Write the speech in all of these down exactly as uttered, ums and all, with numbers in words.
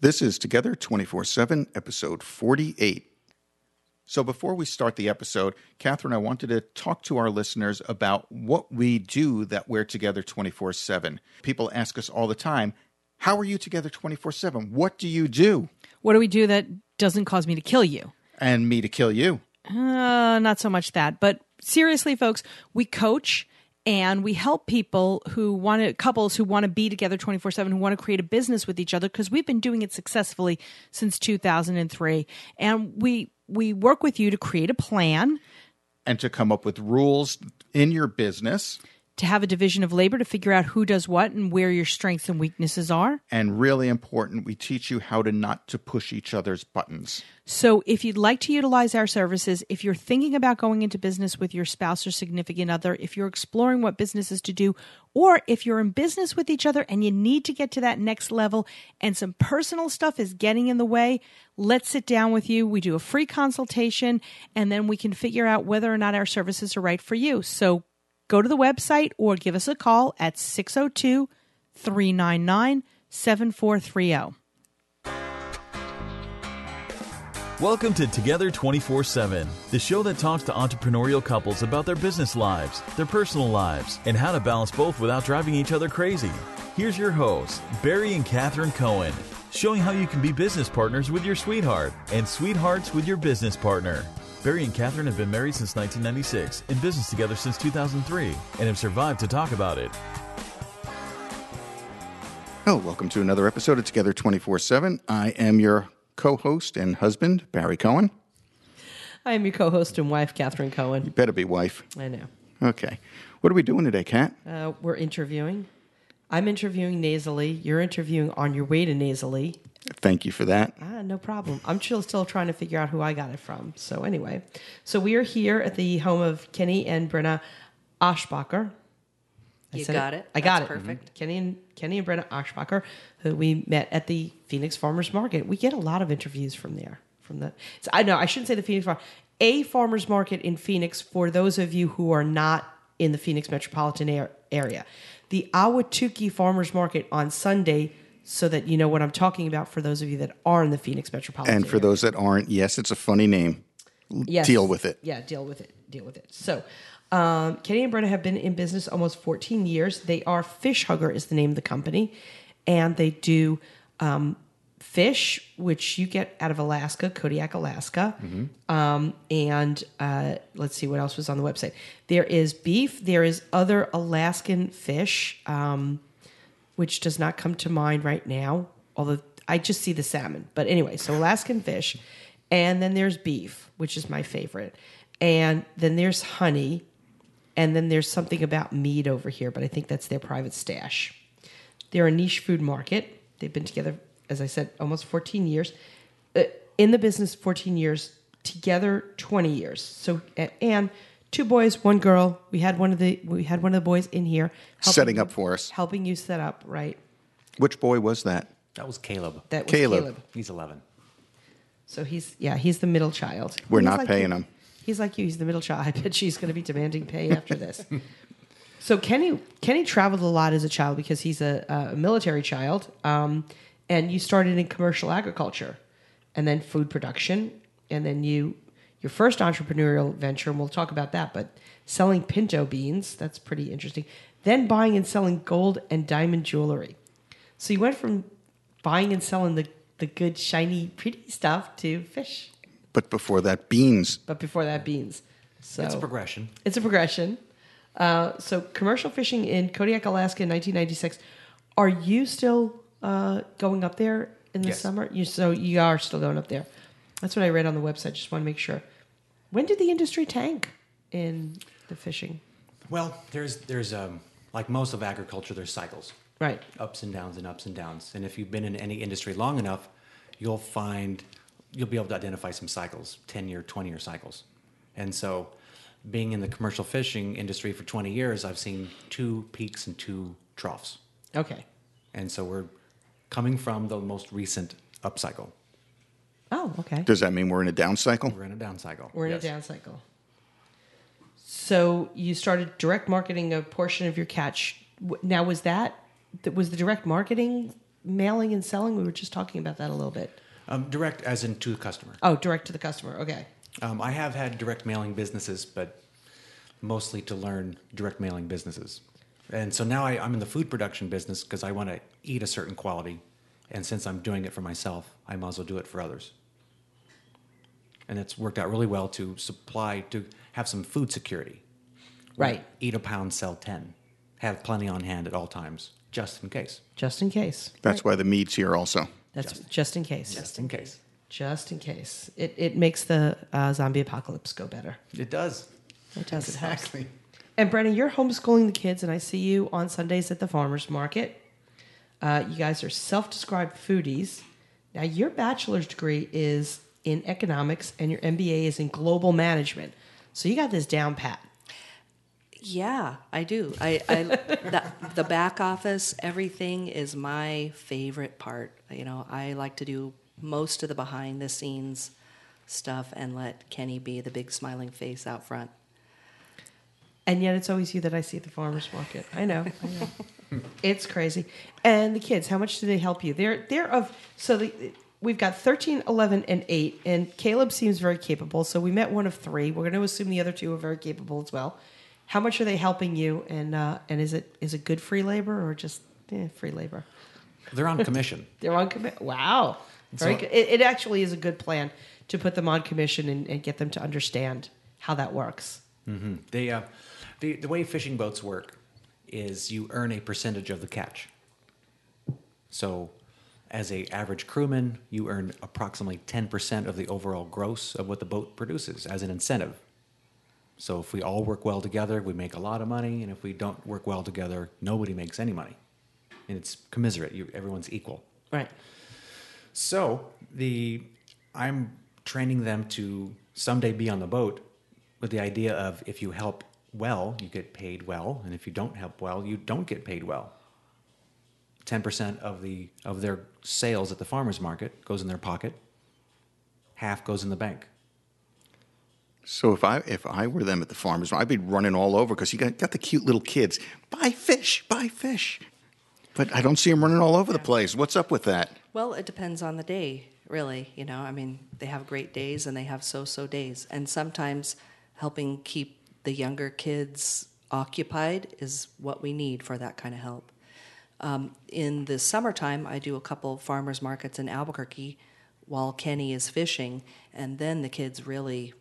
This is Together twenty-four seven, episode forty-eight. So before we start the episode, Catherine, I wanted to talk to our listeners about what we do that we're together twenty-four seven. People ask us all the time, how are you together twenty-four seven? What do you do? What do we do that doesn't cause me to kill you? And me to kill you. Uh, not so much that. But seriously, folks, we coach and we help people who want to, couples who want to be together twenty-four seven, who want to create a business with each other, because we've been doing it successfully since two thousand three. And we, we work with you to create a plan. And to come up with rules in your business. To have a division of labor, to figure out who does what and where your strengths and weaknesses are. And really important, we teach you how to not to push each other's buttons. So if you'd like to utilize our services, if you're thinking about going into business with your spouse or significant other, if you're exploring what businesses to do, or if you're in business with each other and you need to get to that next level and some personal stuff is getting in the way, let's sit down with you. We do a free consultation and then we can figure out whether or not our services are right for you. So go to the website or give us a call at six oh two, three nine nine, seven four three oh. Welcome to Together twenty-four seven, the show that talks to entrepreneurial couples about their business lives, their personal lives, and how to balance both without driving each other crazy. Here's your hosts, Barry and Catherine Cohen, showing how you can be business partners with your sweetheart and sweethearts with your business partner. Barry and Catherine have been married since nineteen ninety-six, in business together since two thousand three, and have survived to talk about it. Hello, welcome to another episode of Together twenty-four seven. I am your co-host and husband, Barry Cohen. I am your co-host and wife, Catherine Cohen. You better be wife. I know. Okay. What are we doing today, Kat? Uh, we're interviewing. I'm interviewing nasally. You're interviewing on your way to nasally. Thank you for that. Ah, no problem. I'm still, still trying to figure out who I got it from. So anyway, so we are here at the home of Kenny and Brenna Aschbacher. You got it. it. I got That's it. Perfect. Mm-hmm. Kenny and Kenny and Brenna Aschbacher, who we met at the Phoenix Farmers Market. We get a lot of interviews from there. From the, so I know I shouldn't say the Phoenix Farm, a Farmers Market in Phoenix. For those of you who are not in the Phoenix metropolitan area, the Ahwatukee Farmers Market on Sunday. So that you know what I'm talking about for those of you that are in the Phoenix metropolitan area. And for those that aren't, yes, it's a funny name. Yes. Deal with it. Yeah, deal with it. Deal with it. So um, Kenny and Brenna have been in business almost fourteen years. They are Fish Hugger is the name of the company. And they do um, fish, which you get out of Alaska, Kodiak, Alaska. Mm-hmm. Um, and uh, let's see what else was on the website. There is beef. There is other Alaskan fish. Um which does not come to mind right now, although I just see the salmon. But anyway, so Alaskan fish. And then there's beef, which is my favorite. And then there's honey. And then there's something about meat over here, but I think that's their private stash. They're a niche food market. They've been together, as I said, almost fourteen years. Uh, in the business, fourteen years. Together, twenty years. So, and two boys, one girl. We had one of the we had one of the boys in here setting up for us, helping you set up, right? Which boy was that? That was Caleb. That was Caleb. Caleb. He's eleven. So he's yeah, he's the middle child. We're he's not like paying you. him. He's like you. He's the middle child. I bet she's going to be demanding pay after this. So Kenny Kenny traveled a lot as a child because he's a, a military child, um, and you started in commercial agriculture, and then food production, and then you. Your first entrepreneurial venture, and we'll talk about that, but selling pinto beans, that's pretty interesting. Then buying and selling gold and diamond jewelry. So you went from buying and selling the, the good, shiny, pretty stuff to fish. But before that, beans. But before that, beans. So it's a progression. It's a progression. Uh, so commercial fishing in Kodiak, Alaska in nineteen ninety-six. Are you still uh, going up there in the yes. summer? You So you are still going up there. That's what I read on the website. Just want to make sure. When did the industry tank in the fishing? Well, there's there's um, like most of agriculture, there's cycles, right? Ups and downs and ups and downs. And if you've been in any industry long enough, you'll find you'll be able to identify some cycles, ten year, twenty year cycles. And so, being in the commercial fishing industry for twenty years, I've seen two peaks and two troughs. Okay. And so we're coming from the most recent upcycle. Oh, okay. Does that mean we're in a down cycle? We're in a down cycle. We're in yes. a down cycle. So you started direct marketing a portion of your catch. Now, was that, was the direct marketing mailing and selling? We were just talking about that a little bit. Um, direct as in to the customer. Oh, direct to the customer. Okay. Um, I have had direct mailing businesses, but mostly to learn direct mailing businesses. And so now I, I'm in the food production business because I want to eat a certain quality. And since I'm doing it for myself, I might as well do it for others. And it's worked out really well to supply, to have some food security. Right. Eat a pound, sell ten. Have plenty on hand at all times, just in case. Just in case. That's right. Why the meat's here also. That's just, just in case. Just in case. Just in case. It it makes the uh, zombie apocalypse go better. It does. It does. Exactly. And Brenna, you're homeschooling the kids, and I see you on Sundays at the farmer's market. Uh, you guys are self-described foodies. Now, your bachelor's degree is in economics, and your M B A is in global management. So you got this down pat. Yeah, I do. I, I the, the back office, everything is my favorite part. You know, I like to do most of the behind-the-scenes stuff and let Kenny be the big smiling face out front. And yet it's always you that I see at the farmer's market. I know. I know. It's crazy. And the kids, how much do they help you? They're they're of so the, we've got thirteen, eleven, and eight, and Caleb seems very capable. So we met one of three. We're going to assume the other two are very capable as well. How much are they helping you? And uh, and is it is it good free labor or just eh, free labor? They're on commission. They're on commission. Wow. Very so, good. It, it actually is a good plan to put them on commission and, and get them to understand how that works. Mm-hmm. They uh, the the way fishing boats work is you earn a percentage of the catch. So, as an average crewman, you earn approximately ten percent of the overall gross of what the boat produces as an incentive. So, if we all work well together, we make a lot of money, and if we don't work well together, nobody makes any money, and it's commiserate. You, everyone's equal. Right. So the I'm training them to someday be on the boat. With the idea of if you help well, you get paid well, and if you don't help well, you don't get paid well. ten percent of the of their sales at the farmer's market goes in their pocket. Half goes in the bank. So if I if I were them at the farmer's market, I'd be running all over because you got, got the cute little kids. Buy fish, buy fish. But I don't see them running all over the place. What's up with that? Well, it depends on the day, really. You know, I mean, they have great days and they have so-so days. And sometimes helping keep the younger kids occupied is what we need for that kind of help. Um, in the summertime, I do a couple farmers markets in Albuquerque while Kenny is fishing, and then the kids really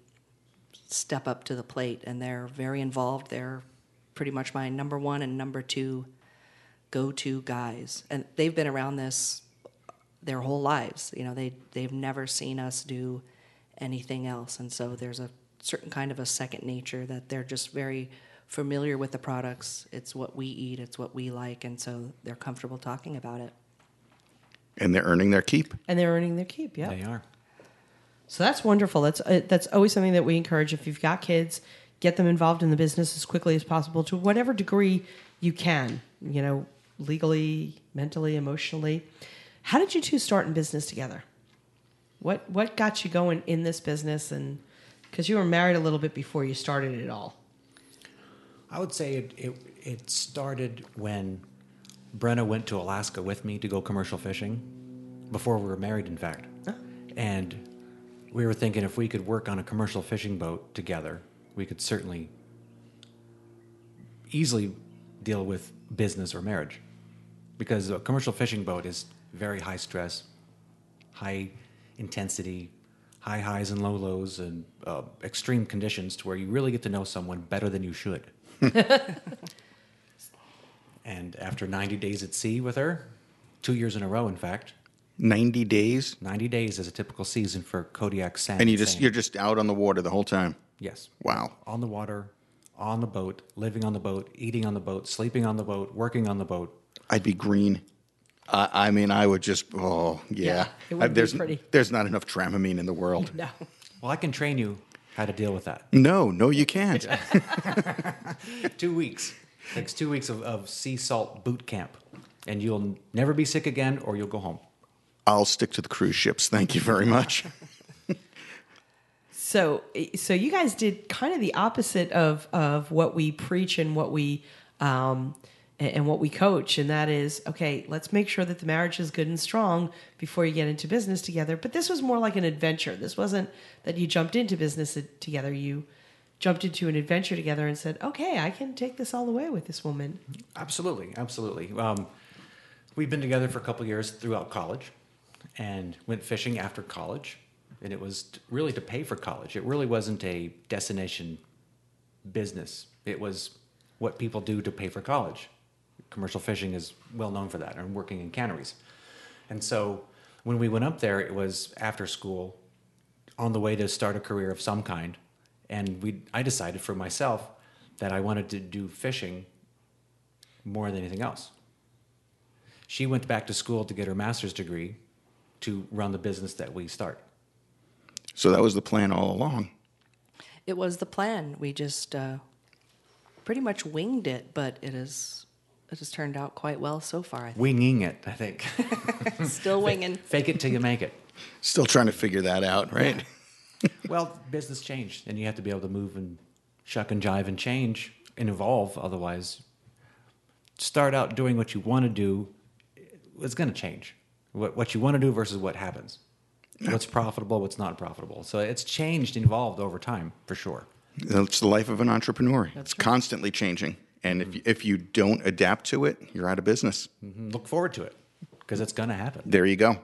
step up to the plate, and they're very involved. They're pretty much my number one and number two go-to guys. And they've been around this their whole lives. You know, they, they've never seen us do anything else, and so there's a certain kind of a second nature that they're just very familiar with the products. It's what we eat. It's what we like. And so they're comfortable talking about it. And they're earning their keep. And they're earning their keep. Yeah, they are. So that's wonderful. That's, uh, that's always something that we encourage. If you've got kids, get them involved in the business as quickly as possible to whatever degree you can, you know, legally, mentally, emotionally. How did you two start in business together? What, what got you going in this business? And, because you were married a little bit before you started it all. I would say it, it it started when Brenna went to Alaska with me to go commercial fishing, before we were married, in fact. Huh? And we were thinking if we could work on a commercial fishing boat together, we could certainly easily deal with business or marriage. Because a commercial fishing boat is very high stress, high intensity, high highs and low lows and uh, extreme conditions to where you really get to know someone better than you should. And after ninety days at sea with her, two years in a row, in fact. ninety days? ninety days is a typical season for Kodiak salmon. And you just, you're just out on the water the whole time? Yes. Wow. On the water, on the boat, living on the boat, eating on the boat, sleeping on the boat, working on the boat. I'd be green. Uh, I mean, I would just, oh, yeah. yeah I, there's, there's not enough Dramamine in the world. No. Well, I can train you how to deal with that. No, no, you can't. Two weeks. It's two weeks of, of sea salt boot camp, and you'll never be sick again or you'll go home. I'll stick to the cruise ships. Thank you very much. so so you guys did kind of the opposite of, of what we preach and what we um, and what we coach, and that is, okay, let's make sure that the marriage is good and strong before you get into business together. But this was more like an adventure. This wasn't that you jumped into business together. You jumped into an adventure together and said, okay, I can take this all the way with this woman. Absolutely, absolutely. Um, we've been together for a couple of years throughout college and went fishing after college, and it was really to pay for college. It really wasn't a destination business. It was what people do to pay for college. Commercial fishing is well known for that, and working in canneries. And so when we went up there, it was after school, on the way to start a career of some kind. And we, I decided for myself that I wanted to do fishing more than anything else. She went back to school to get her master's degree to run the business that we start. So that was the plan all along. It was the plan. We just uh, pretty much winged it, but it is... It has turned out quite well so far, I think. Winging it, I think. Still winging. Fake, fake it till you make it. Still trying to figure that out, right? Yeah. Well, business changed, and you have to be able to move and shuck and jive and change and evolve. Otherwise, start out doing what you want to do. It's going to change. What, what you want to do versus what happens. What's profitable, what's not profitable. So it's changed and evolved over time, for sure. That's the life of an entrepreneur. That's it's true. Constantly changing. And if you, if you don't adapt to it, you're out of business. Mm-hmm. Look forward to it, because it's going to happen. There you go.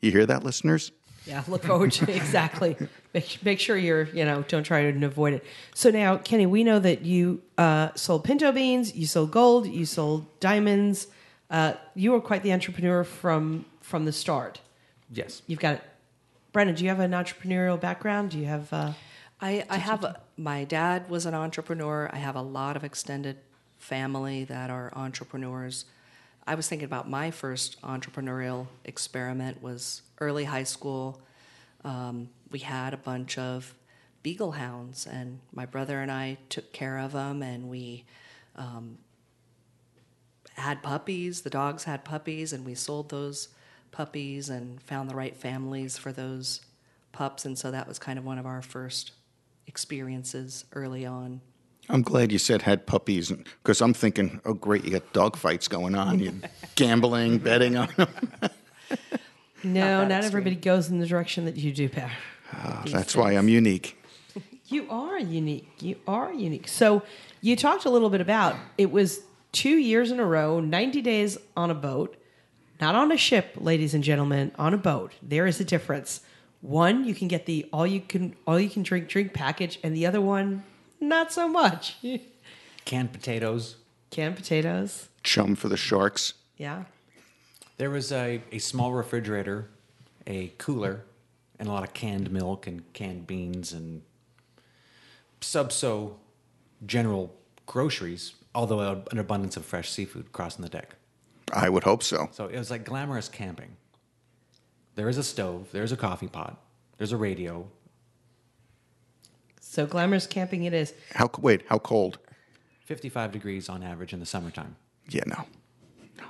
You hear that, listeners? Yeah, look forward to it. Exactly. Make, make sure you're, you know, don't try to avoid it. So now, Kenny, we know that you uh, sold pinto beans, you sold gold, you sold diamonds. Uh, you were quite the entrepreneur from from the start. Yes. You've got it. Brennan, do you have an entrepreneurial background? Do you have... Uh, I, I have, a, my dad was an entrepreneur. I have a lot of extended family that are entrepreneurs. I was thinking about my first entrepreneurial experiment was early high school. Um, we had a bunch of beagle hounds, and my brother and I took care of them, and we um, had puppies. The dogs had puppies, and we sold those puppies and found the right families for those pups, and so that was kind of one of our first experiences early on. I'm glad you said had puppies, because I'm thinking, oh great, you got dog fights going on, you're gambling, betting on them. No, not, not everybody goes in the direction that you do, Pat. Oh, that's things. Why I'm unique. You are unique. You are unique. So you talked a little bit about it was two years in a row, ninety days on a boat, not on a ship, ladies and gentlemen, on a boat. There is a difference. One, you can get the all you can all you can drink drink package, and the other one, not so much. Canned potatoes. Canned potatoes. Chum for the sharks. Yeah. There was a, a small refrigerator, a cooler, and a lot of canned milk and canned beans and sub-so general groceries, although an abundance of fresh seafood crossing the deck. I would hope so. So it was like glamorous camping. There is a stove. There's a coffee pot. There's a radio. So glamorous camping it is. How Wait, how cold? fifty-five degrees on average in the summertime. Yeah, no. no.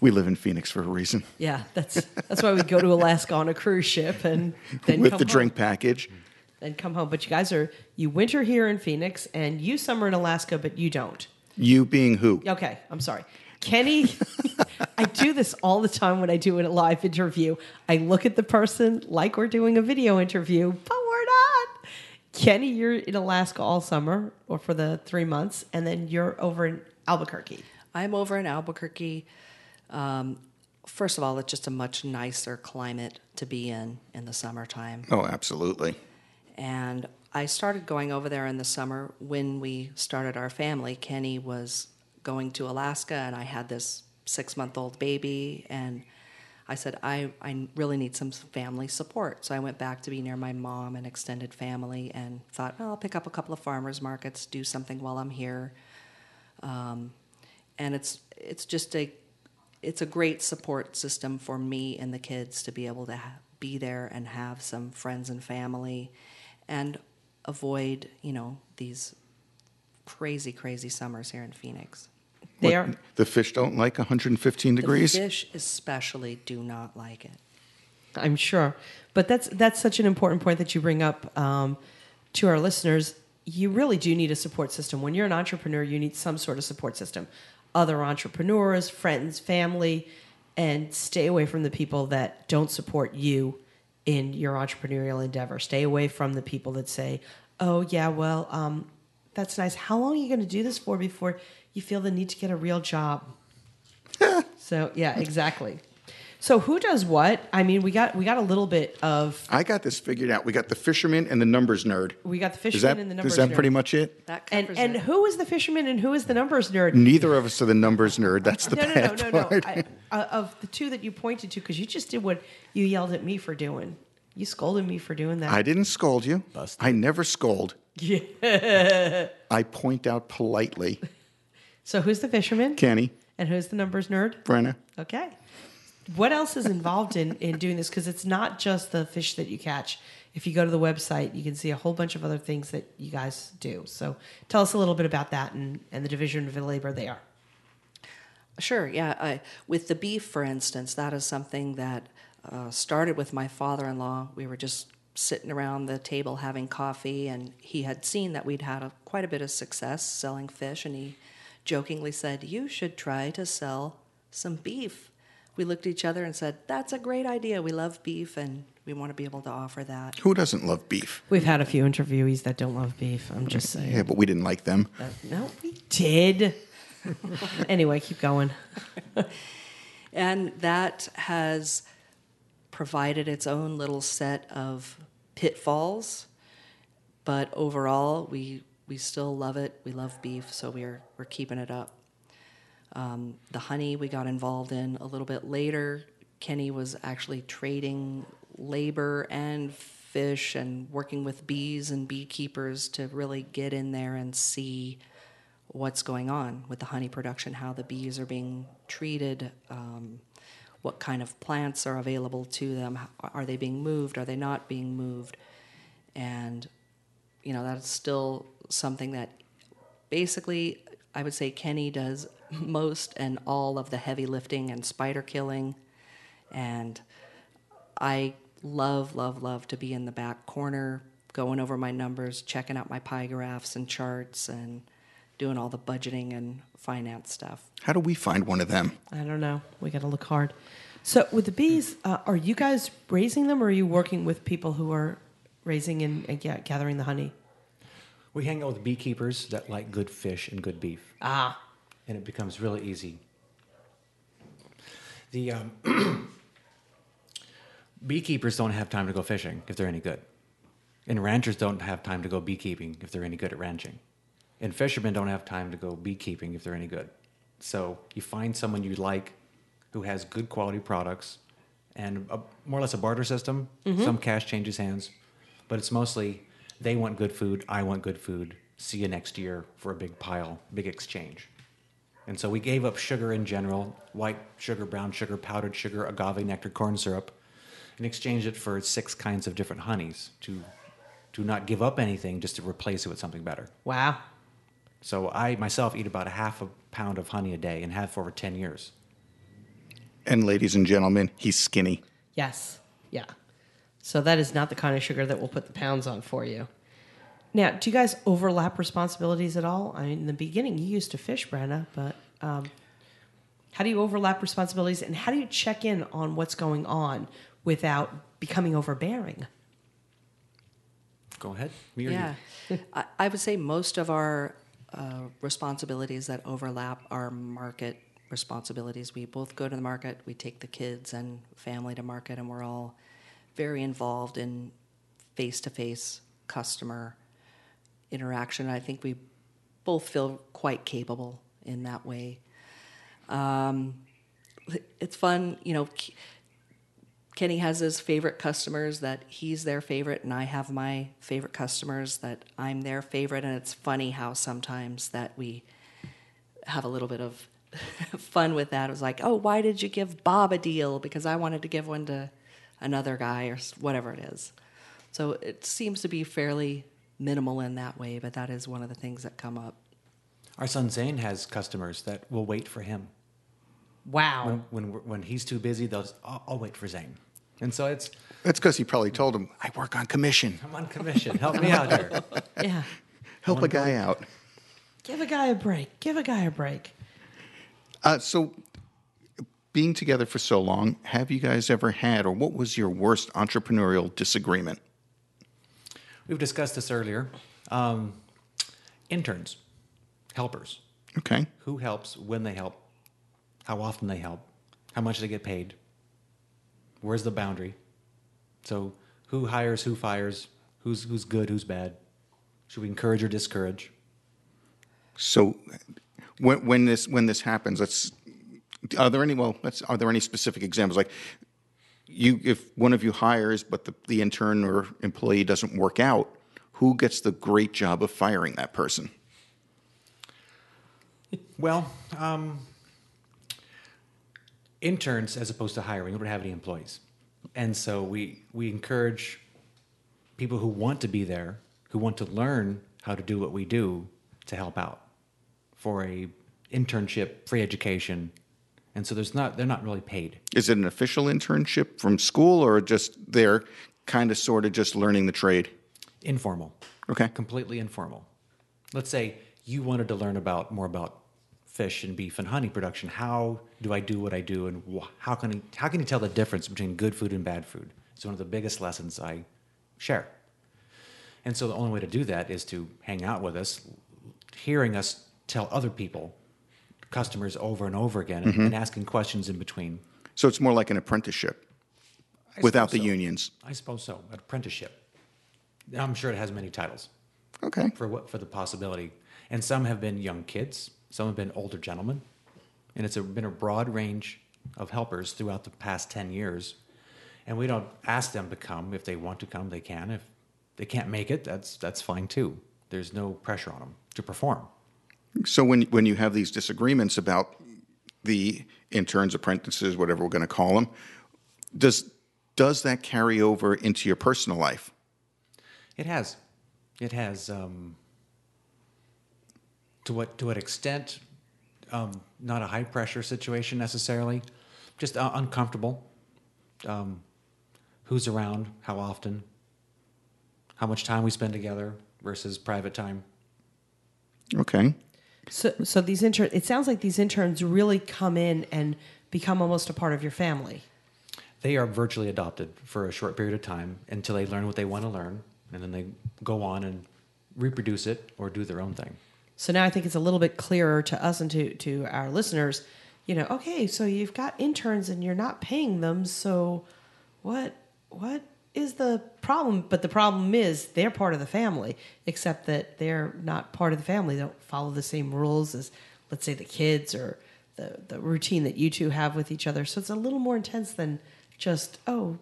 We live in Phoenix for a reason. Yeah, that's that's why we go to Alaska on a cruise ship and then With come the home. drink package. Then come home. But you guys are, you winter here in Phoenix, and you summer in Alaska, but you don't. You being who? Okay, I'm sorry. Kenny, I do this all the time when I do a live interview. I look at the person like we're doing a video interview, but we're not. Kenny, you're in Alaska all summer or for the three months, and then you're over in Albuquerque. I'm over in Albuquerque. Um, first of all, it's just a much nicer climate to be in in the summertime. Oh, absolutely. And I started going over there in the summer when we started our family. Kenny was... going to Alaska, and I had this six-month-old baby, and I said, I, I really need some family support. So I went back to be near my mom and extended family and thought, well, I'll pick up a couple of farmers markets, do something while I'm here. Um, and it's it's just a it's a great support system for me and the kids to be able to ha- be there and have some friends and family and avoid, you know, these crazy, crazy summers here in Phoenix. What, they are, the fish don't like one hundred fifteen degrees? The fish especially do not like it. I'm sure. But that's that's such an important point that you bring up um, to our listeners. You really do need a support system. When you're an entrepreneur, you need some sort of support system. other entrepreneurs, friends, family, and stay away from the people that don't support you in your entrepreneurial endeavor. Stay away from the people that say, oh, yeah, well, um, that's nice. How long are you going to do this for before you feel the need to get a real job? So, yeah, exactly. So who does what? I mean, we got we got a little bit of... I got this figured out. We got the fisherman and the numbers nerd. We got the fisherman that, and the numbers nerd. Is that nerd. Pretty much it? That and, it. And who is the fisherman and who is the numbers nerd? Neither of us are the numbers nerd. That's the no, bad no, no, no, part. No, no, no. Uh, of the two that you pointed to, because you just did what you yelled at me for doing. You scolded me for doing that. I didn't scold you. Busted. I never scold. Yeah. I point out politely. So who's the fisherman? Kenny. And who's the numbers nerd? Brenna. Okay. What else is involved in, in doing this? Because it's not just the fish that you catch. If you go to the website, you can see a whole bunch of other things that you guys do. So tell us a little bit about that and, and the division of labor they are. Sure, yeah. I, with the beef, for instance, that is something that uh, started with my father-in-law. We were just sitting around the table having coffee, and he had seen that we'd had a, quite a bit of success selling fish, and he jokingly said, you should try to sell some beef. We looked at each other and said, that's a great idea. We love beef, and we want to be able to offer that. Who doesn't love beef? We've had a few interviewees that don't love beef, I'm just saying. Yeah, but we didn't like them. Uh, no, we did. Anyway, keep going. And that has provided its own little set of pitfalls, but overall, we we still love it. We love beef, so we're we're keeping it up. Um, the honey we got involved in a little bit later. Kenny was actually trading labor and fish and working with bees and beekeepers to really get in there and see what's going on with the honey production, how the bees are being treated, um, what kind of plants are available to them, are they being moved, are they not being moved? And, you know, that's still something that basically I would say Kenny does most and all of the heavy lifting and spider killing, and I love, love, love to be in the back corner going over my numbers, checking out my pie graphs and charts and doing all the budgeting and finance stuff. How do we find one of them? I don't know. We got to look hard. So with the bees, uh, are you guys raising them, or are you working with people who are raising and, and yeah, gathering the honey? We hang out with beekeepers that like good fish and good beef. Ah, and it becomes really easy. The um, beekeepers don't have time to go fishing if they're any good. And ranchers don't have time to go beekeeping if they're any good at ranching. And fishermen don't have time to go beekeeping if they're any good. So you find someone you like who has good quality products and a, more or less a barter system. Mm-hmm. Some cash changes hands. But it's mostly they want good food, I want good food. See you next year for a big pile, big exchange. And so we gave up sugar in general, white sugar, brown sugar, powdered sugar, agave nectar, corn syrup, and exchanged it for six kinds of different honeys to to not give up anything, just to replace it with something better. Wow. So I myself eat about a half a pound of honey a day and have for over ten years. And ladies and gentlemen, he's skinny. Yes. Yeah. So that is not the kind of sugar that will put the pounds on for you. Now, do you guys overlap responsibilities at all? I mean, in the beginning, you used to fish, Brenna, but um, how do you overlap responsibilities, and how do you check in on what's going on without becoming overbearing? Go ahead. Me or yeah. You? I, I would say most of our uh, responsibilities that overlap are market responsibilities. We both go to the market. We take the kids and family to market, and we're all very involved in face-to-face customer interaction. I think we both feel quite capable in that way. Um, it's fun, you know, Kenny has his favorite customers that he's their favorite, and I have my favorite customers that I'm their favorite, and it's funny how sometimes that we have a little bit of fun with that. It was like, oh, why did you give Bob a deal? Because I wanted to give one to another guy or whatever it is. So it seems to be fairly minimal in that way, but that is one of the things that come up. Our son Zane has customers that will wait for him. Wow. When when, when he's too busy, they'll just, I'll, I'll wait for Zane. And so it's... That's because he probably told him, I work on commission. I'm on commission. Help me out here. Yeah. Help a guy out. Give a guy a break. Give a guy a break. Uh, so being together for so long, have you guys ever had, or what was your worst entrepreneurial disagreement? We've discussed this earlier. Um, interns, helpers. Okay. Who helps, when they help, how often they help, how much they get paid, where's the boundary? So who hires, who fires, who's who's good, who's bad? Should we encourage or discourage? So when, when this when this happens, let's are there any well, let's are there any specific examples? Like you if one of you hires but the, the intern or employee doesn't work out, who gets the great job of firing that person? Well, um, interns as opposed to hiring, we don't have any employees. And so we, we encourage people who want to be there, who want to learn how to do what we do, to help out for a internship, free education. And so there's not they're not really paid. Is it an official internship from school, or just they're kind of sort of just learning the trade? Informal. Okay. Completely informal. Let's say you wanted to learn about more about fish and beef and honey production. How do I do what I do, and how can how can you tell the difference between good food and bad food? It's one of the biggest lessons I share. And so the only way to do that is to hang out with us, hearing us tell other people, customers, over and over again, mm-hmm. and, and asking questions in between. So it's more like an apprenticeship I without the so. unions. I suppose so. An apprenticeship. I'm sure it has many titles. Okay. For what for the possibility. And some have been young kids, some have been older gentlemen, and it's a, been a broad range of helpers throughout the past ten years. And we don't ask them to come. If they want to come, they can. If they can't make it, that's that's fine too. There's no pressure on them to perform. So when when you have these disagreements about the interns, apprentices, whatever we're going to call them, does does that carry over into your personal life? It has. It has. Um, To what to what extent? Um, not a high pressure situation necessarily, just uh, uncomfortable. Um, who's around? How often? How much time we spend together versus private time? Okay. So so these interns. It sounds like these interns really come in and become almost a part of your family. They are virtually adopted for a short period of time until they learn what they want to learn, and then they go on and reproduce it or do their own thing. So now I think it's a little bit clearer to us and to, to our listeners, you know, okay, so you've got interns and you're not paying them, so what what is the problem? But the problem is they're part of the family, except that they're not part of the family. They don't follow the same rules as, let's say, the kids or the, the routine that you two have with each other. So it's a little more intense than just, oh,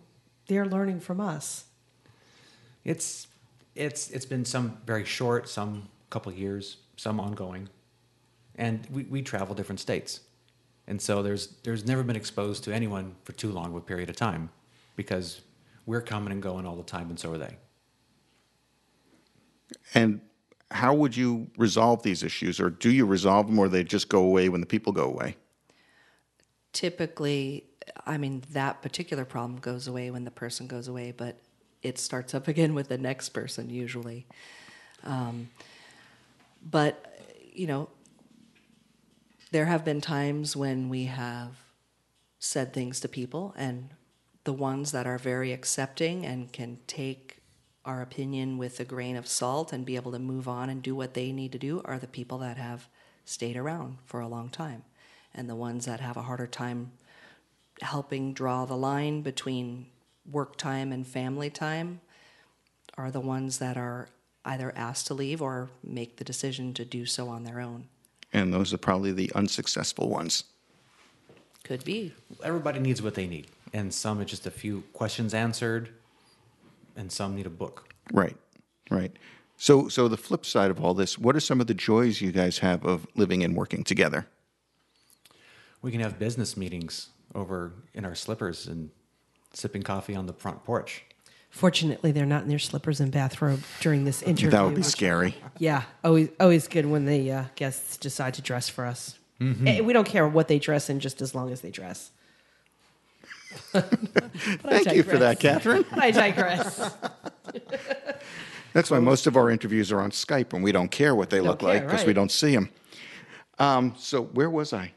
they're learning from us. It's it's it's been some very short, some couple years, some ongoing, and we, we travel different states, and so there's there's never been exposed to anyone for too long of a period of time, because we're coming and going all the time, and so are they. And how would you resolve these issues, or do you resolve them, or they just go away when the people go away? Typically, I mean, that particular problem goes away when the person goes away, but it starts up again with the next person usually. Um, But, you know, there have been times when we have said things to people, and the ones that are very accepting and can take our opinion with a grain of salt and be able to move on and do what they need to do are the people that have stayed around for a long time. And the ones that have a harder time helping draw the line between work time and family time are the ones that are either asked to leave or make the decision to do so on their own. And those are probably the unsuccessful ones. Could be. Everybody needs what they need. And some are just a few questions answered, and some need a book. Right, right. So so the flip side of all this, what are some of the joys you guys have of living and working together? We can have business meetings over in our slippers and sipping coffee on the front porch. Fortunately, they're not in their slippers and bathrobe during this interview. That would be scary. Yeah, always, always good when the uh, guests decide to dress for us. Mm-hmm. We don't care what they dress in, just as long as they dress. Thank you for that, Catherine. I digress. That's why most of our interviews are on Skype, and we don't care what they don't look care, like because right. we don't see them. Um, so where was I?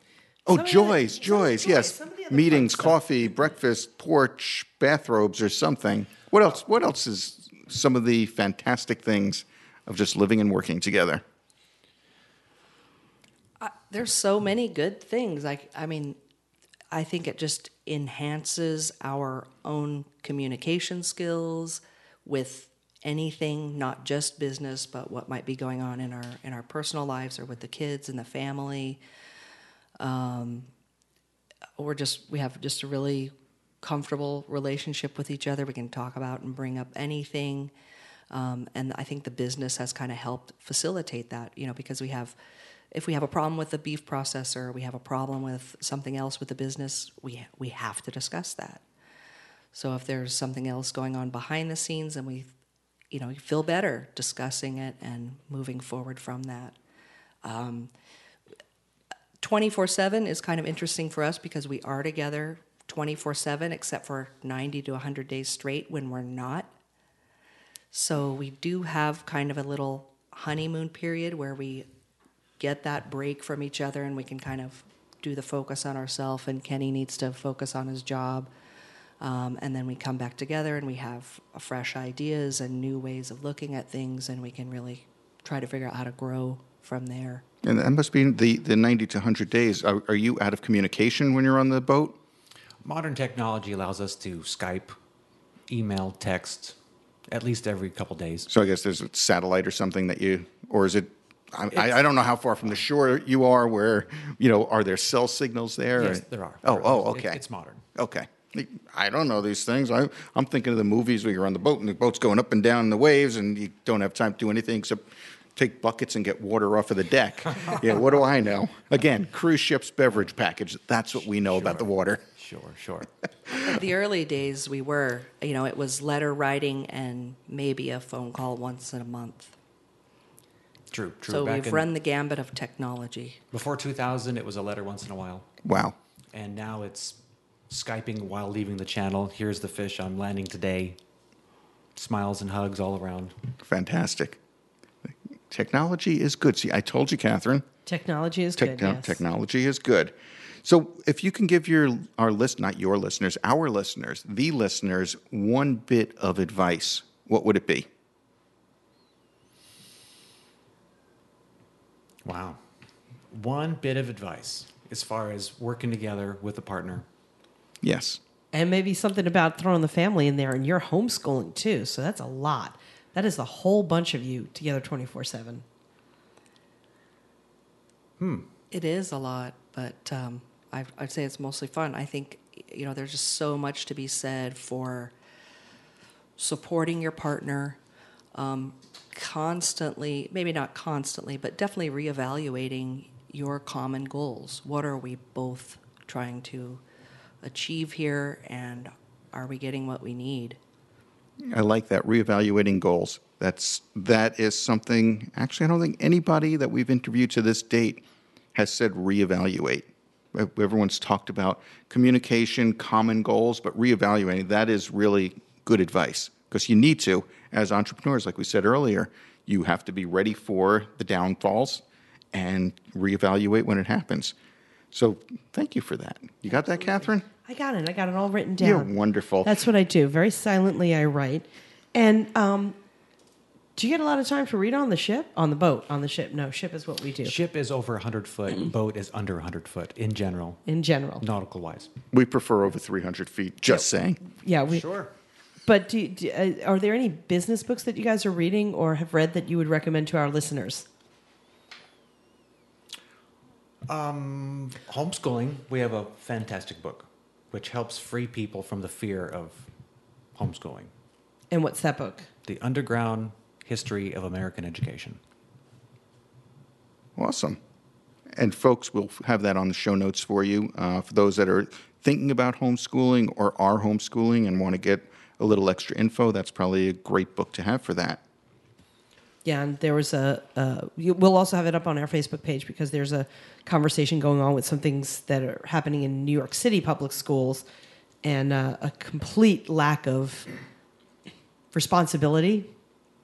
Oh, Joy's, Joy's, yes. Meetings, coffee, breakfast, porch, bathrobes, or something. What else? What else is some of the fantastic things of just living and working together? Uh, there's so many good things. Like, I mean, I think it just enhances our own communication skills with anything, not just business, but what might be going on in our in our personal lives or with the kids and the family. Um, we're just we have just a really comfortable relationship with each other. We can talk about and bring up anything, um, and I think the business has kind of helped facilitate that. You know, because we have, if we have a problem with the beef processor, we have a problem with something else with the business, we we have to discuss that. So if there's something else going on behind the scenes, and we, you know, feel better discussing it and moving forward from that. Um, twenty-four seven is kind of interesting for us because we are together twenty-four seven, except for ninety to one hundred days straight when we're not. So we do have kind of a little honeymoon period where we get that break from each other and we can kind of do the focus on ourselves, and Kenny needs to focus on his job. Um, and then we come back together and we have fresh ideas and new ways of looking at things, and we can really try to figure out how to grow from there. And that must be the, the ninety to one hundred days. Are, are you out of communication when you're on the boat? Modern technology allows us to Skype, email, text, at least every couple days. So I guess there's a satellite or something that you, or is it, I, I, I don't know how far from the shore you are where, you know, are there cell signals there? Yes, or? There are. Oh, there oh, are. Okay. It, it's modern. Okay. I don't know these things. I, I'm thinking of the movies where you're on the boat and the boat's going up and down in the waves and you don't have time to do anything except take buckets and get water off of the deck. Yeah, what do I know? Again, cruise ship's beverage package. That's what we know sure. about the water. Sure, sure. In the early days we were, you know, it was letter writing and maybe a phone call once in a month. True, true. So Back we've run the gambit of technology. Before two thousand, it was a letter once in a while. Wow. And now it's Skyping while leaving the channel. Here's the fish. I'm landing today. Smiles and hugs all around. Fantastic. Technology is good. See, I told you, Catherine. Technology is Te- good, yes. Technology is good. So if you can give your our list, not your listeners, our listeners, the listeners, one bit of advice, what would it be? Wow. One bit of advice as far as working together with a partner. Yes. And maybe something about throwing the family in there, and you're homeschooling too, so that's a lot. That is a whole bunch of you together twenty-four seven. Hmm. It is a lot, but um, I, I'd say it's mostly fun. I think, you know, there's just so much to be said for supporting your partner, um, constantly, maybe not constantly, but definitely reevaluating your common goals. What are we both trying to achieve here, and are we getting what we need? I like that, reevaluating goals. That's that is something, actually, I don't think anybody that we've interviewed to this date has said reevaluate. Everyone's talked about communication, common goals, but reevaluating, that is really good advice, because you need to, as entrepreneurs, like we said earlier, you have to be ready for the downfalls and reevaluate when it happens. So thank you for that. You got that, Catherine? I got it. I got it all written down. You're wonderful. That's what I do. Very silently I write. And um, do you get a lot of time to read on the ship? On the boat. On the ship. No, ship is what we do. Ship is over one hundred foot. Boat is under one hundred foot in general. In general. Nautical wise. We prefer over three hundred feet, just yeah. saying. Yeah. We, sure. But do, do, uh, are there any business books that you guys are reading or have read that you would recommend to our listeners? Um, homeschooling, we have a fantastic book, which helps free people from the fear of homeschooling. And what's that book? The Underground History of American Education. Awesome. And folks, we'll have that on the show notes for you. Uh, for those that are thinking about homeschooling or are homeschooling and want to get a little extra info, that's probably a great book to have for that. Yeah, and there was a, uh, we'll also have it up on our Facebook page because there's a conversation going on with some things that are happening in New York City public schools and uh, a complete lack of responsibility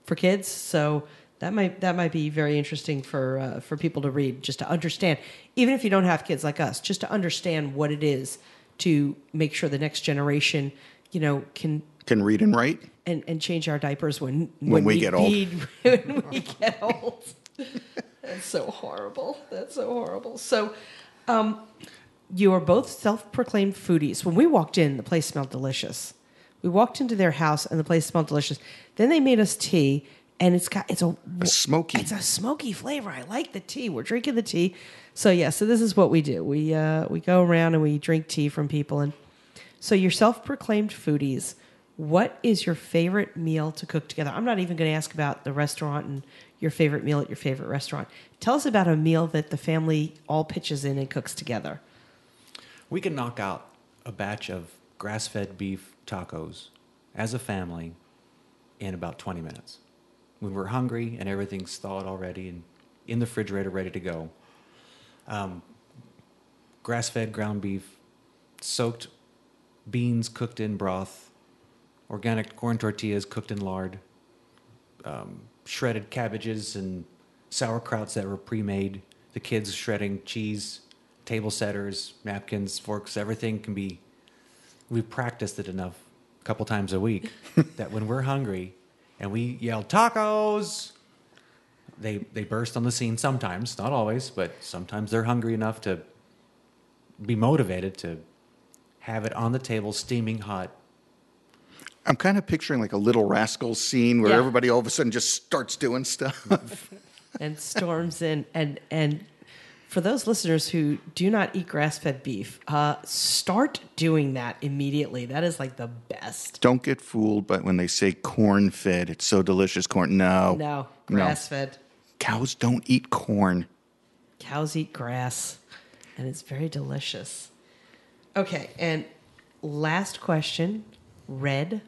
for kids. So That might that might be very interesting for uh, for people to read, just to understand, even if you don't have kids like us, just to understand what it is to make sure the next generation, you know, can can read and write and, and change our diapers when when, when we, we get old. When we get old, that's so horrible. That's so horrible. So, um, you are both self-proclaimed foodies. When we walked in, the place smelled delicious. We walked into their house, and the place smelled delicious. Then they made us tea. And it's got it's a, a smoky it's a smoky flavor. I like the tea. We're drinking the tea. So yeah, so this is what we do. We uh, we go around and we drink tea from people. And so you're self-proclaimed foodies. What is your favorite meal to cook together? I'm not even going to ask about the restaurant and your favorite meal at your favorite restaurant. Tell us about a meal that the family all pitches in and cooks together. We can knock out a batch of grass-fed beef tacos as a family in about twenty minutes. When we're hungry and everything's thawed already and in the refrigerator ready to go. Um, grass-fed ground beef, soaked beans cooked in broth, organic corn tortillas cooked in lard, um, shredded cabbages and sauerkrauts that were pre-made, the kids shredding cheese, table setters, napkins, forks, everything can be... We've practiced it enough a couple times a week that when we're hungry... And we yell, tacos! They they burst on the scene sometimes, not always, but sometimes they're hungry enough to be motivated to have it on the table, steaming hot. I'm kind of picturing like a Little Rascals scene where yeah. everybody all of a sudden just starts doing stuff. And storms in. And, and for those listeners who do not eat grass-fed beef, uh, start doing that immediately. That is like the best. Don't get fooled, but when they say corn-fed, it's so delicious. Corn, no. No, grass-fed. No. Cows don't eat corn. Cows eat grass, and it's very delicious. Okay, and last question, red,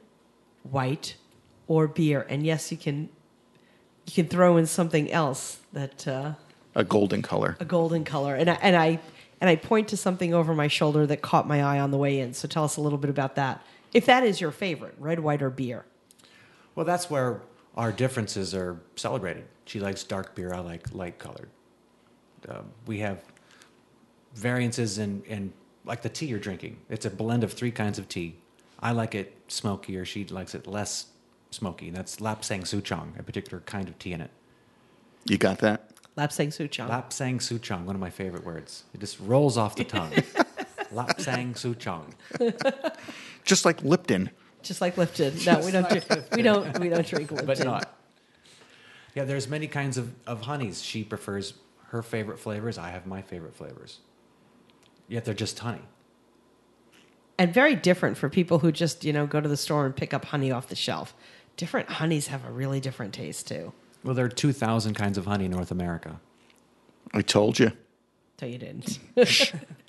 white, or beer? And yes, you can you can throw in something else that... Uh, A golden color. A golden color. And I, and I and I point to something over my shoulder that caught my eye on the way in. So tell us a little bit about that. If that is your favorite, red, white, or beer. Well, that's where our differences are celebrated. She likes dark beer. I like light colored. Uh, we have variances in, in like the tea you're drinking. It's a blend of three kinds of tea. I like it smokier. She likes it less smoky. That's Lapsang Souchong, a particular kind of tea in it. You got that? Lapsang Souchong. Lapsang Souchong, one of my favorite words. It just rolls off the tongue. Lapsang Souchong. Just like Lipton. Just like Lipton. No, we don't. Like drink, we don't. We don't drink Lipton. But not. Yeah, there's many kinds of, of honeys. She prefers her favorite flavors. I have my favorite flavors. Yet they're just honey. And very different for people who just you know go to the store and pick up honey off the shelf. Different honeys have a really different taste too. Well, there are two thousand kinds of honey in North America. I told you. No, you didn't.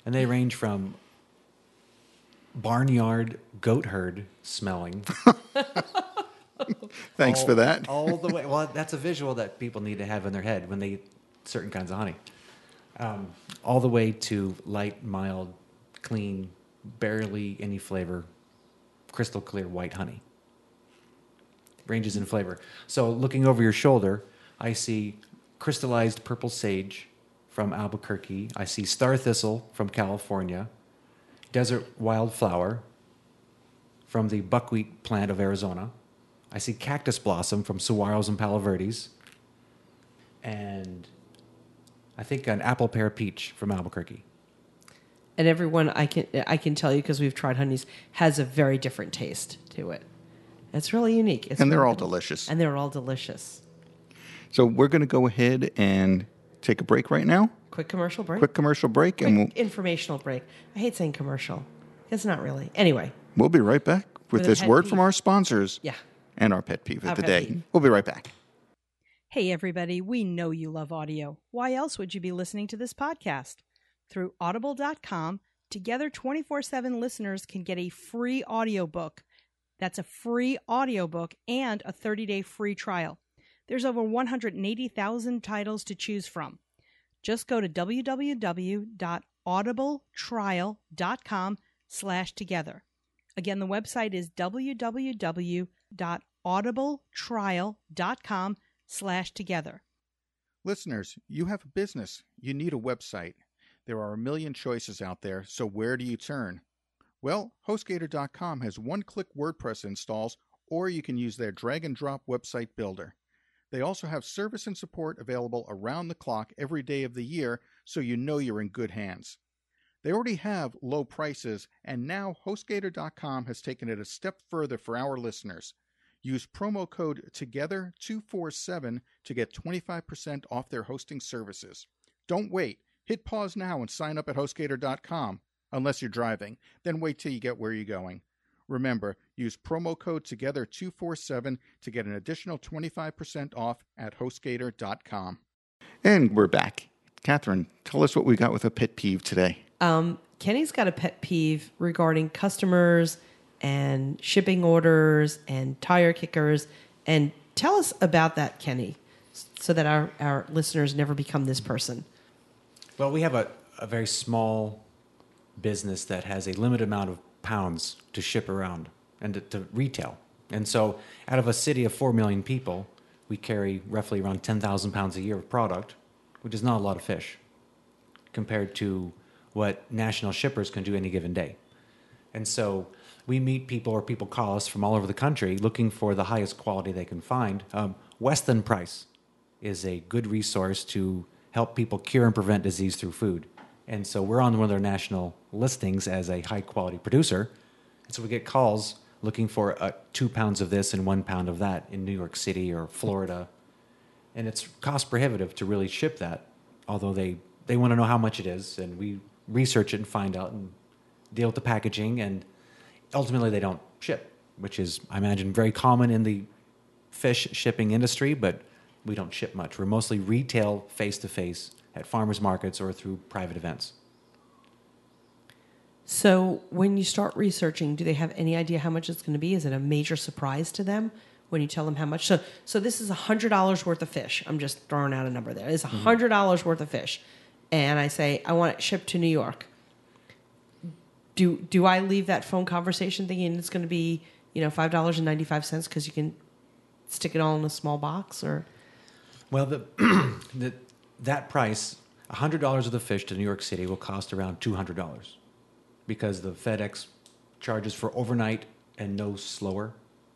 And they range from barnyard goat herd smelling. Thanks all, for that. All the way. Well, that's a visual that people need to have in their head when they eat certain kinds of honey. Um, all the way to light, mild, clean, barely any flavor, crystal clear white honey. Ranges in flavor. So looking over your shoulder, I see crystallized purple sage from Albuquerque. I see star thistle from California, desert wildflower from the buckwheat plant of Arizona. I see cactus blossom from saguaros and palo verdes. And I think an apple pear peach from Albuquerque. And everyone, I can, I can tell you because we've tried honeys, has a very different taste to it. It's really unique. It's and they're all delicious. And they're all delicious. So we're going to go ahead and take a break right now. Quick commercial break. Quick commercial break. Quick and we'll... informational break. I hate saying commercial. It's not really. Anyway. We'll be right back with, with this word peeve. From our sponsors. Yeah. And our pet peeve of our the day. Peeve. We'll be right back. Hey, everybody. We know you love audio. Why else would you be listening to this podcast? Through audible dot com, Together twenty-four seven listeners can get a free audiobook. That's a free audiobook and a thirty-day free trial. There's over one hundred eighty thousand titles to choose from. Just go to w w w dot audible trial dot com slash together. Again, the website is w w w dot audible trial dot com slash together. Listeners, you have a business. You need a website. There are a million choices out there, so where do you turn? Well, HostGator dot com has one-click WordPress installs, or you can use their drag-and-drop website builder. They also have service and support available around the clock every day of the year, so you know you're in good hands. They already have low prices, and now HostGator dot com has taken it a step further for our listeners. Use promo code together two four seven to get twenty-five percent off their hosting services. Don't wait. Hit pause now and sign up at HostGator dot com, unless you're driving. Then wait till you get where you're going. Remember, use promo code together two four seven to get an additional twenty-five percent off at HostGator dot com. And we're back. Catherine, tell us what we got with a pet peeve today. Um, Kenny's got a pet peeve regarding customers and shipping orders and tire kickers. And tell us about that, Kenny, so that our, our listeners never become this person. Well, we have a, a very small business that has a limited amount of pounds to ship around and to, to retail. And so out of a city of four million people, we carry roughly around ten thousand pounds a year of product, which is not a lot of fish compared to what national shippers can do any given day. And so we meet people or people call us from all over the country looking for the highest quality they can find. Um, Weston Price is a good resource to help people cure and prevent disease through food. And so we're on one of their national listings as a high-quality producer. And so we get calls looking for uh, two pounds of this and one pound of that in New York City or Florida. And it's cost-prohibitive to really ship that, although they, they want to know how much it is. And we research it and find out and deal with the packaging. And ultimately, they don't ship, which is, I imagine, very common in the fish shipping industry. But we don't ship much. We're mostly retail face-to-face at farmers markets or through private events. So when you start researching, do they have any idea how much it's going to be? Is it a major surprise to them when you tell them how much? So so this is one hundred dollars worth of fish. I'm just throwing out a number there. It's one hundred dollars mm-hmm. worth of fish. And I say, I want it shipped to New York. Do do I leave that phone conversation thinking it's going to be, you know, five dollars and ninety-five cents because you can stick it all in a small box? Or Well, the... the that price, one hundred dollars of the fish to New York City will cost around two hundred dollars because the FedEx charges for overnight and no slower.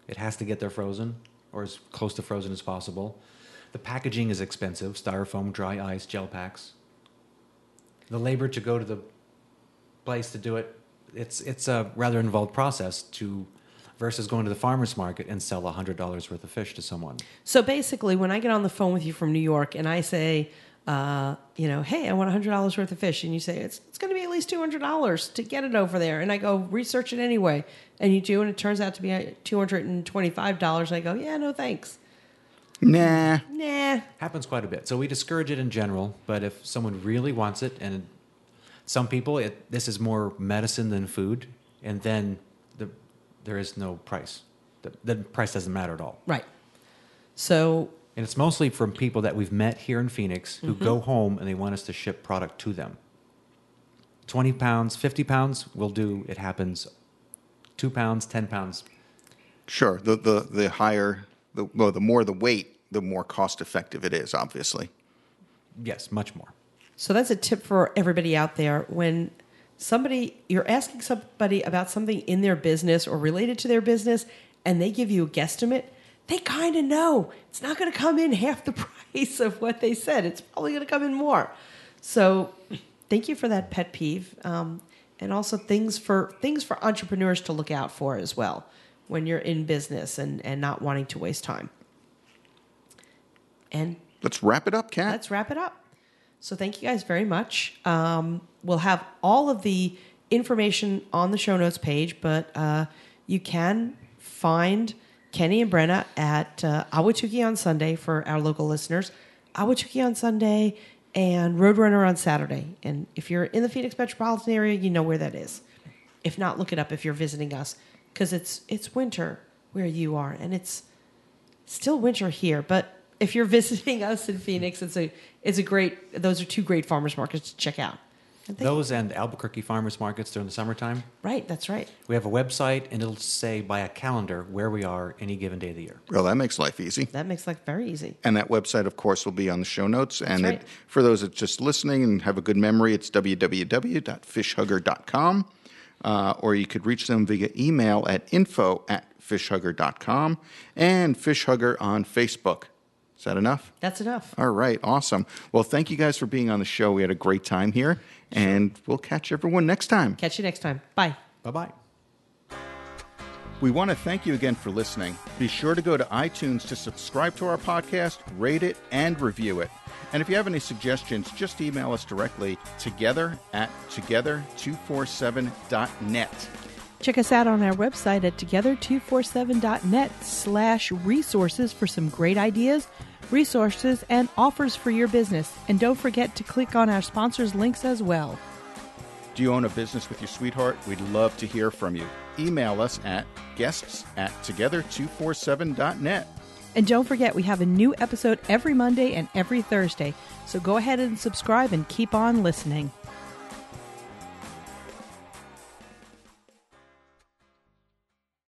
It has to get there frozen or as close to frozen as possible. The packaging is expensive, styrofoam, dry ice, gel packs. The labor to go to the place to do it, it's it's a rather involved process to versus going to the farmer's market and sell one hundred dollars worth of fish to someone. So basically, when I get on the phone with you from New York and I say, Uh, you know, hey, I want one hundred dollars worth of fish. And you say, it's it's going to be at least two hundred dollars to get it over there. And I go, research it anyway. And you do, and it turns out to be two hundred twenty-five dollars. And I go, yeah, no thanks. Nah. Nah. Happens quite a bit. So we discourage it in general. But if someone really wants it, and some people, it, this is more medicine than food, and then the, there is no price. The, the price doesn't matter at all. Right. So... And it's mostly from people that we've met here in Phoenix who mm-hmm. go home and they want us to ship product to them. twenty pounds, fifty pounds, we'll do. It happens. two pounds, ten pounds. Sure. The the, the higher, the, well, the more the weight, the more cost effective it is, obviously. Yes, much more. So that's a tip for everybody out there. When somebody, you're asking somebody about something in their business or related to their business and they give you a guesstimate, they kind of know it's not going to come in half the price of what they said. It's probably going to come in more. So thank you for that pet peeve. Um, and also things for things for entrepreneurs to look out for as well when you're in business and, and not wanting to waste time. And let's wrap it up, Kat. Let's wrap it up. So thank you guys very much. Um, we'll have all of the information on the show notes page, but uh, you can find Kenny and Brenna at uh, Ahwatukee on Sunday for our local listeners. Ahwatukee on Sunday and Roadrunner on Saturday. And if you're in the Phoenix metropolitan area, you know where that is. If not, look it up if you're visiting us because it's it's winter where you are and it's still winter here. But if you're visiting us in Phoenix, it's a it's a great. Those are two great farmers markets to check out. Those and Albuquerque farmers markets during the summertime. Right, that's right. We have a website, and it'll say by a calendar where we are any given day of the year. Well, that makes life easy. That makes life very easy. And that website, of course, will be on the show notes. That's and right. it, for those that just listening and have a good memory, it's w w w dot fish hugger dot com. Uh, or you could reach them via email at info at fish hugger dot com and Fish Hugger on Facebook. Is that enough? That's enough. All right. Awesome. Well, thank you guys for being on the show. We had a great time here, and we'll catch everyone next time. Catch you next time. Bye. Bye-bye. We want to thank you again for listening. Be sure to go to iTunes to subscribe to our podcast, rate it, and review it. And if you have any suggestions, just email us directly together at together two four seven dot net. Check us out on our website at together two four seven dot net slash resources for some great ideas, resources, and offers for your business. And don't forget to click on our sponsors' links as well. Do you own a business with your sweetheart? We'd love to hear from you. Email us at guests at together two four seven dot net. And don't forget, we have a new episode every Monday and every Thursday. So go ahead and subscribe and keep on listening.